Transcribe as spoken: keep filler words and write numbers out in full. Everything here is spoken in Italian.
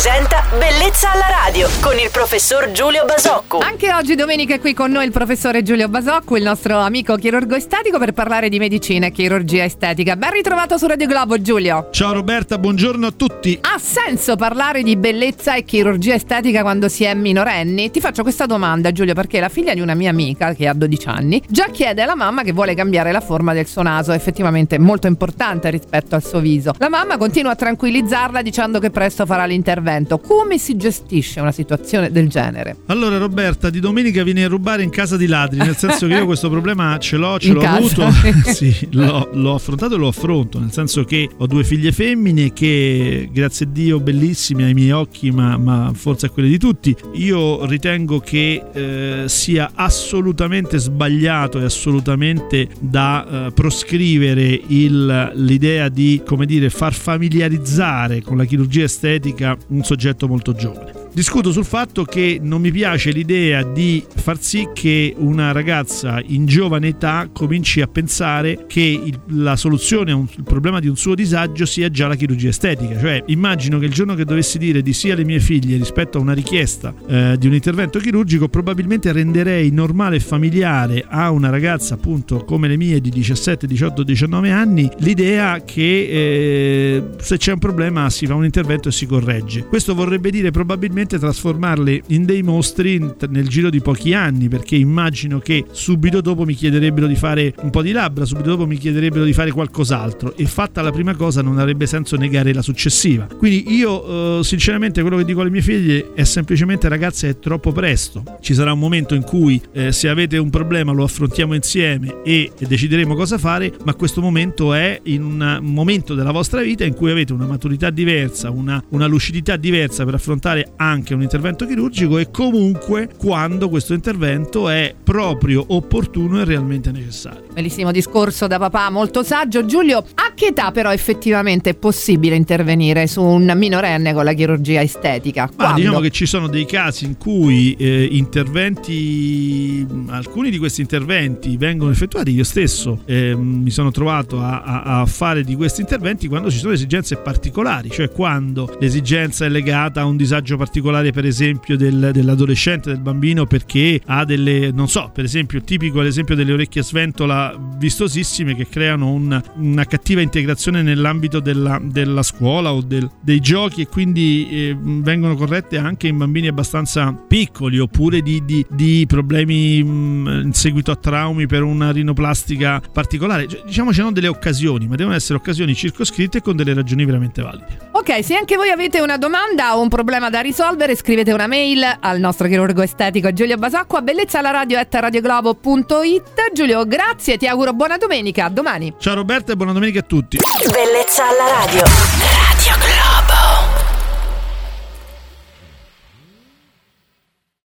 presenta Bellezza alla radio con il professor Giulio Basocco. Anche oggi domenica è qui con noi il professore Giulio Basocco, il nostro amico chirurgo estetico, per parlare di medicina e chirurgia estetica. Ben ritrovato su Radio Globo, Giulio. Ciao Roberta, buongiorno a tutti. Ha senso parlare di bellezza e chirurgia estetica quando si è minorenni? Ti faccio questa domanda, Giulio, perché la figlia di una mia amica che ha dodici anni già chiede alla mamma che vuole cambiare la forma del suo naso, effettivamente molto importante rispetto al suo viso. La mamma continua a tranquillizzarla dicendo che presto farà l'intervento. Come si gestisce una situazione del genere? Allora Roberta, di domenica vieni a rubare in casa di ladri, nel senso che io questo problema ce l'ho, ce in l'ho casa. avuto sì, l'ho, l'ho affrontato e lo affronto, nel senso che ho due figlie femmine che, grazie a Dio, bellissime ai miei occhi, ma, ma forse a quelli di tutti. Io ritengo che eh, sia assolutamente sbagliato e assolutamente da eh, proscrivere il, l'idea di, come dire, far familiarizzare con la chirurgia estetica un soggetto molto giovane. Discuto sul fatto che non mi piace l'idea di far sì che una ragazza in giovane età cominci a pensare che il, la soluzione al problema di un suo disagio sia già la chirurgia estetica. Cioè, immagino che il giorno che dovessi dire di sì alle mie figlie rispetto a una richiesta eh, di un intervento chirurgico, probabilmente renderei normale e familiare a una ragazza, appunto, come le mie di diciassette, diciotto, diciannove anni l'idea che eh, se c'è un problema si fa un intervento e si corregge. Questo vorrebbe dire probabilmente trasformarle in dei mostri nel giro di pochi anni, perché immagino che subito dopo mi chiederebbero di fare un po' di labbra, subito dopo mi chiederebbero di fare qualcos'altro, e fatta la prima cosa non avrebbe senso negare la successiva. Quindi io eh, sinceramente quello che dico alle mie figlie è semplicemente: ragazze, è troppo presto, ci sarà un momento in cui eh, se avete un problema lo affrontiamo insieme e decideremo cosa fare, ma questo momento è in un momento della vostra vita in cui avete una maturità diversa, una, una lucidità diversa per affrontare anche un intervento chirurgico, e comunque quando questo intervento è proprio, opportuno e realmente necessario. Bellissimo discorso da papà, molto saggio. Giulio, a che età però effettivamente è possibile intervenire su un minorenne con la chirurgia estetica? Ma diciamo che ci sono dei casi in cui eh, interventi, alcuni di questi interventi vengono effettuati. Io stesso eh, mi sono trovato a, a, a fare di questi interventi quando ci sono esigenze particolari, cioè quando l'esigenza è legata a un disagio particolare particolare per esempio del, dell'adolescente, del bambino, perché ha delle, non so, per esempio tipico ad esempio delle orecchie a sventola vistosissime che creano un, una cattiva integrazione nell'ambito della, della scuola o del, dei giochi, e quindi eh, vengono corrette anche in bambini abbastanza piccoli, oppure di, di, di problemi mh, in seguito a traumi per una rinoplastica particolare. Cioè, diciamo, c'erano delle occasioni, ma devono essere occasioni circoscritte e con delle ragioni veramente valide. Ok, se anche voi avete una domanda o un problema da risolvere, scrivete una mail al nostro chirurgo estetico Giulio Basacqua, bellezza alla radio chiocciola radioglobo punto it. Giulio, grazie, ti auguro buona domenica. A domani. Ciao Roberta e buona domenica a tutti. Bellezza alla radio.